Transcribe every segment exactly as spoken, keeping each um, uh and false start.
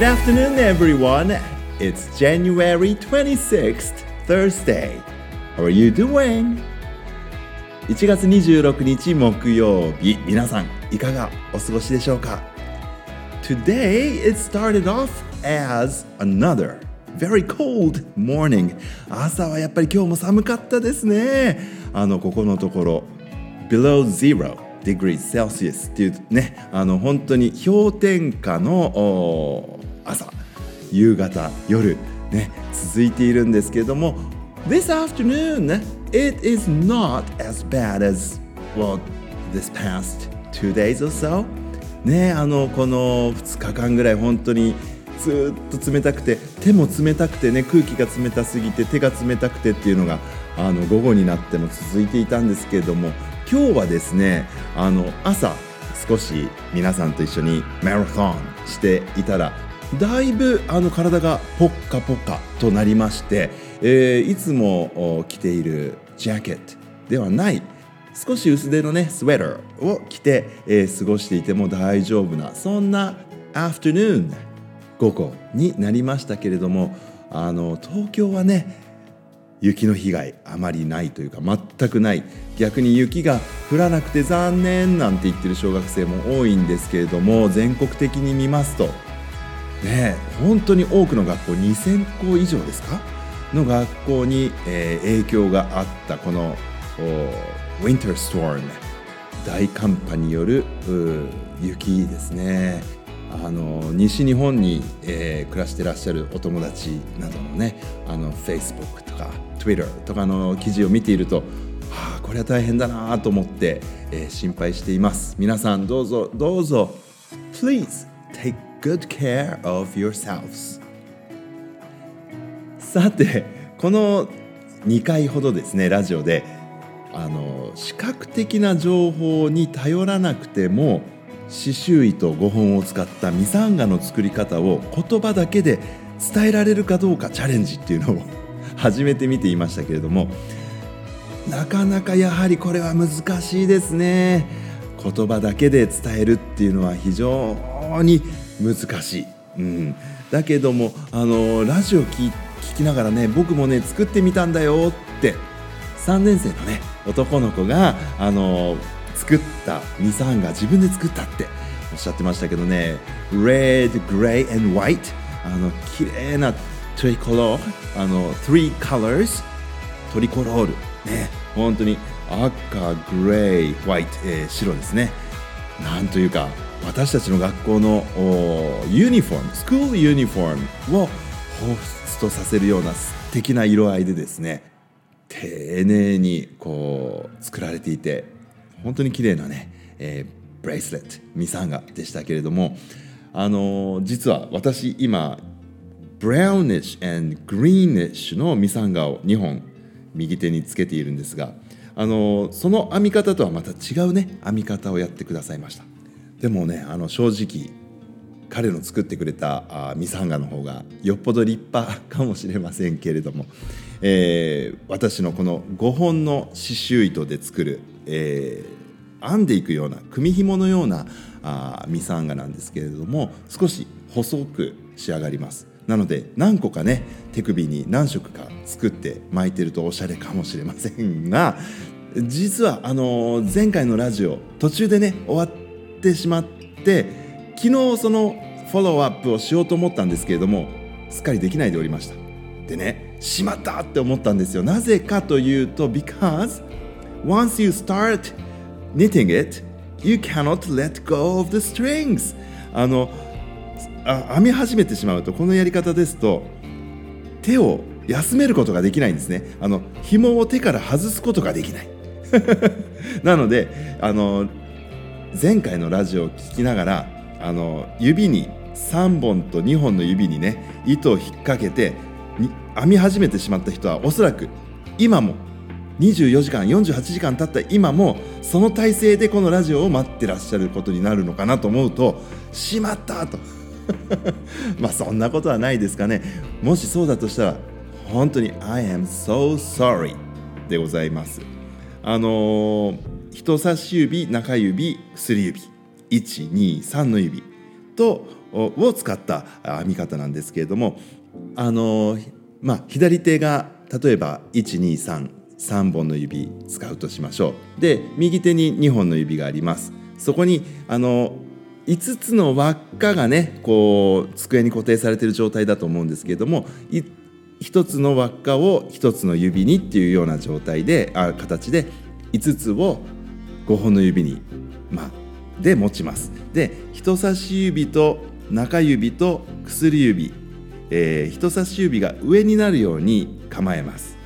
Good afternoon, everyone. It's January twenty-sixth, Thursday. How are you doing? いちがつにじゅうろくにち木曜日、皆さんいかがお過ごしでしょうか？ Today, it started off as another very cold morning. 朝はやっぱり今日も寒かったですね。あの、ここのところ below zero.degrees Celsius っていうね、あの本当に氷点下の朝、夕方、夜、ね、続いているんですけれども This afternoon, it is not as bad as, well, this past two days or so ね、あのこのふつかかんぐらい本当にずっと冷たくて、手も冷たくてね、空気が冷たすぎて手が冷たくてっていうのがあの午後になっても続いていたんですけれども、今日はですね、あの朝少し皆さんと一緒にマラソンしていたら、だいぶあの体がポッカポカとなりまして、えー、いつも着ているジャケットではない少し薄手のねスウェッターを着て、えー、過ごしていても大丈夫な、そんなアフタヌーン午後になりましたけれども、あの東京はね雪の被害あまりないというか全くない、逆に雪が降らなくて残念なんて言ってる小学生も多いんですけれども、全国的に見ますとね、本当に多くの学校にせんこ以上ですかの学校に、えー、影響があったこのウィンターストーム、大寒波による雪ですね。あの西日本に、えー、暮らしてらっしゃるお友達などのね、あの Facebook とか Twitter とかの記事を見ていると、はあ、これは大変だなと思って、えー、心配しています。皆さんどうぞどうぞ Please take good care of yourselves。 さて、このにかいほどですね、ラジオであの視覚的な情報に頼らなくても刺繍糸ごほんを使ったミサンガの作り方を言葉だけで伝えられるかどうかチャレンジっていうのを始めてみていましたけれども、なかなかやはりこれは難しいですね。言葉だけで伝えるっていうのは非常に難しい、うん、だけどもあのラジオ聞きながらね、僕もね作ってみたんだよってさんねん生のね男の子があの作ったミサンガ自分で作ったっておっしゃってましたけどね、 Red, Grey and White、 あの綺麗なトリコロール、あのthree colors トリコロールね、本当に赤、グレー、ホワイト、えー、白ですね。なんというか私たちの学校のユニフォーム、スクールユニフォームを彷彿とさせるような素敵な色合いでですね、丁寧にこう作られていて本当に綺麗なね、えー、ブレイスレット、ミサンガでしたけれども、あのー、実は私今ブラウニッシュ and グリーニッシュのミサンガをにほん右手につけているんですが、あのー、その編み方とはまた違うね編み方をやってくださいました。でもね、あの正直彼の作ってくれたミサンガの方がよっぽど立派かもしれませんけれども、えー、私のこのごほんの刺繍糸で作る、えー、編んでいくような組紐のようなあミサンガなんですけれども、少し細く仕上がります。なので何個かね手首に何色か作って巻いてるとおしゃれかもしれませんが、実はあの前回のラジオ途中でね終わってしまって、昨日そのフォローアップをしようと思ったんですけれども、すっかりできないでおりました。でね、しまったって思ったんですよ。なぜかというと、 because once you start knitting it, you cannot let go of the strings。 あのあ編み始めてしまうと、このやり方ですと手を休めることができないんですね。あの紐を手から外すことができないなのであの前回のラジオを聞きながら、あの指にさんぼんとにほんの指にね糸を引っ掛けて編み始めてしまった人は、おそらく今もにじゅうよじかんよんじゅうはちじかん経った今もその体勢でこのラジオを待ってらっしゃることになるのかなと思うと、しまったとまあそんなことはないですかね。もしそうだとしたら本当に I am so sorry でございます。あのー、人差し指、中指、薬指、いち、に、さんの指、とを使った編み方なんですけれども、あの、まあ、左手が例えば いち、に、さん、さん 本の指使うとしましょう。で、右手ににほんの指があります。そこにあのいつつの輪っかがね、こう机に固定されている状態だと思うんですけれども、ひとつの輪っかをひとつの指にっていうような状態であ形でいつつをごほんの指に、まあ、で持ちます。で、人差し指と中指と薬指、えー、人差し指が上になるように構えます。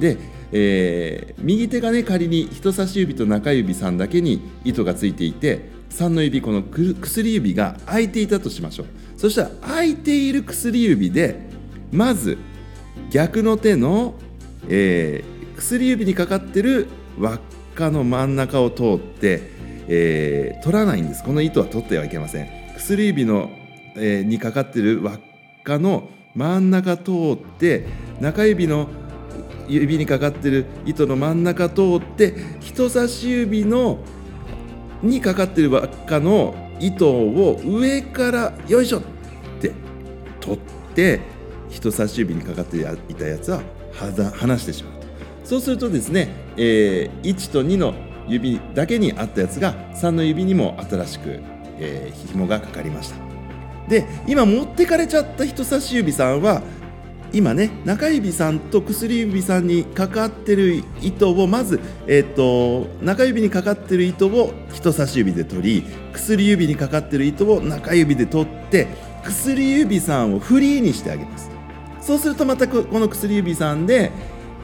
で、えー、右手がね、仮に人差し指と中指さんだけに糸がついていて、さんの指、この薬指が空いていたとしましょう。そしたら空いている薬指でまず逆の手の、えー、薬指にかかっている輪っかの真ん中を通って、えー、取らないんです。この糸は取ってはいけません。薬指の、えー、にかかっている輪っかの真ん中通って中指の指にかかっている糸の真ん中通って人差し指のにかかっている輪っかの糸を上からよいしょって取って、人差し指にかかっていたやつは離してしまうと。そうするとですね、えー、いちとにの指だけにあったやつがさんの指にも新しく、えー、紐がかかりました。で、今持ってかれちゃった人差し指さんは今ね、中指さんと薬指さんにかかってる糸をまず、えー、と中指にかかってる糸を人差し指で取り、薬指にかかってる糸を中指で取って薬指さんをフリーにしてあげます。そうするとまたこの薬指さんで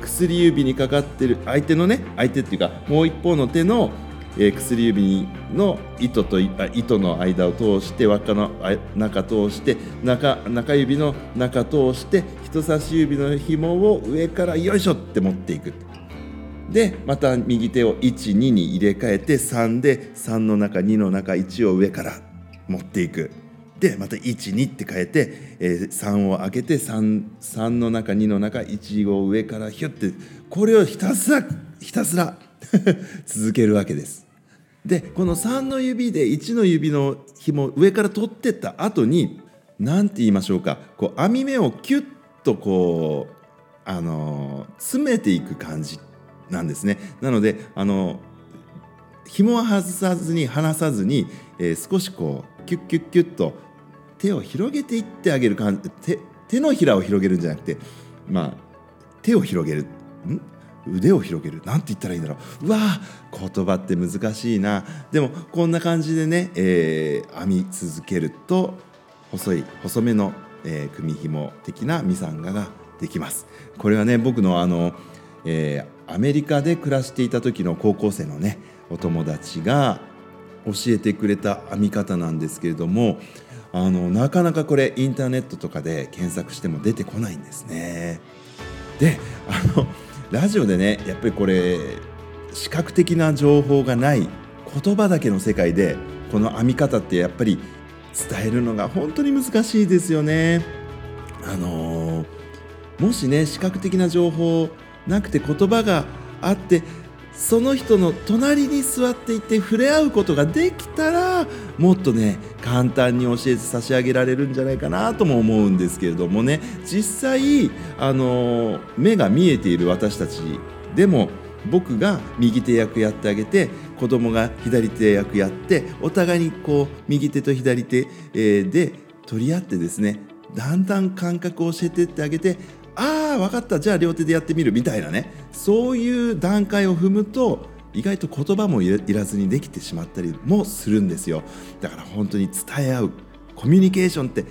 薬指にかかってる相手のね、相手っていうかもう一方の手の、えー、薬指の糸と糸の間を通して、輪っかの中通して 中, 中指の中通して人差し指の紐を上からよいしょって持っていく。で、また右手をいち、にに入れ替えてさんでさんの中、にの中、いちを上から持っていく。で、またいち、にって変えて、えー、さんを開けて 3, 3の中、にの中、いちを上からヒュッて、これをひたすらひたすら続けるわけです。で、このさんの指でいちの指の紐を上から取ってった後に、なんて言いましょうか、こう編み目をキュッとこう、あのー、詰めていく感じなんですね。なので、あのー、紐は外さずに離さずに、えー、少しこうキュッキュッキュッと手を広げていってあげる感じ。 手, 手のひらを広げるんじゃなくて、まあ、手を広げる、ん腕を広げる、なんて言ったらいいんだろう。うわー、言葉って難しいな。でもこんな感じでね、えー、編み続けると細い細めの、えー、組紐的なミサンガができます。これはね、僕のあの、えー、アメリカで暮らしていた時の高校生のね、お友達が教えてくれた編み方なんですけれども、あのなかなかこれインターネットとかで検索しても出てこないんですね。で、あのラジオでね、やっぱりこれ視覚的な情報がない言葉だけの世界でこの編み方ってやっぱり伝えるのが本当に難しいですよね。あのもしね、視覚的な情報なくて言葉があって、その人の隣に座っていて触れ合うことができたら、もっとね、簡単に教えて差し上げられるんじゃないかなとも思うんですけれどもね、実際あの目が見えている私たちでも、僕が右手役やってあげて、子供が左手役やって、お互いにこう右手と左手で取り合ってですね、だんだん感覚を教えてってあげて、ああ分かった、じゃあ両手でやってみるみたいなね、そういう段階を踏むと意外と言葉もいらずにできてしまったりもするんですよ。だから本当に伝え合うコミュニケーションって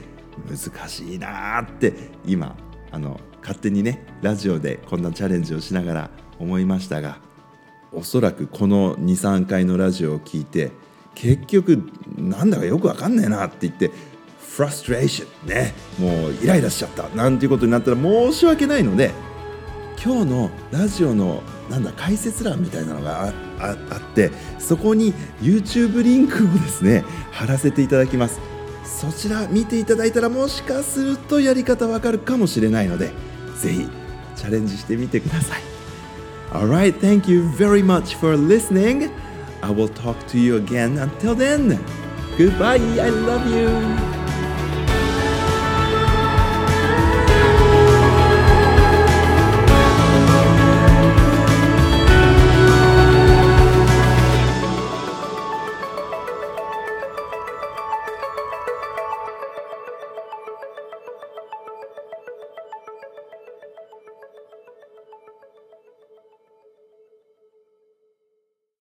難しいなって今あの勝手にね、ラジオでこんなチャレンジをしながら思いましたが、おそらくこの に,さん 回のラジオを聞いて、結局なんだかよく分かんねえなって言ってフラストレーションね、もうイライラしちゃったなんていうことになったら申し訳ないので、今日のラジオのなんだ解説欄みたいなのが あ, あ, あってそこに YouTube リンクをですね貼らせていただきます。そちら見ていただいたら、もしかするとやり方わかるかもしれないので、ぜひチャレンジしてみてください。 Alright, thank you very much for listening. I will talk to you again. Until then, Goodbye, I love you.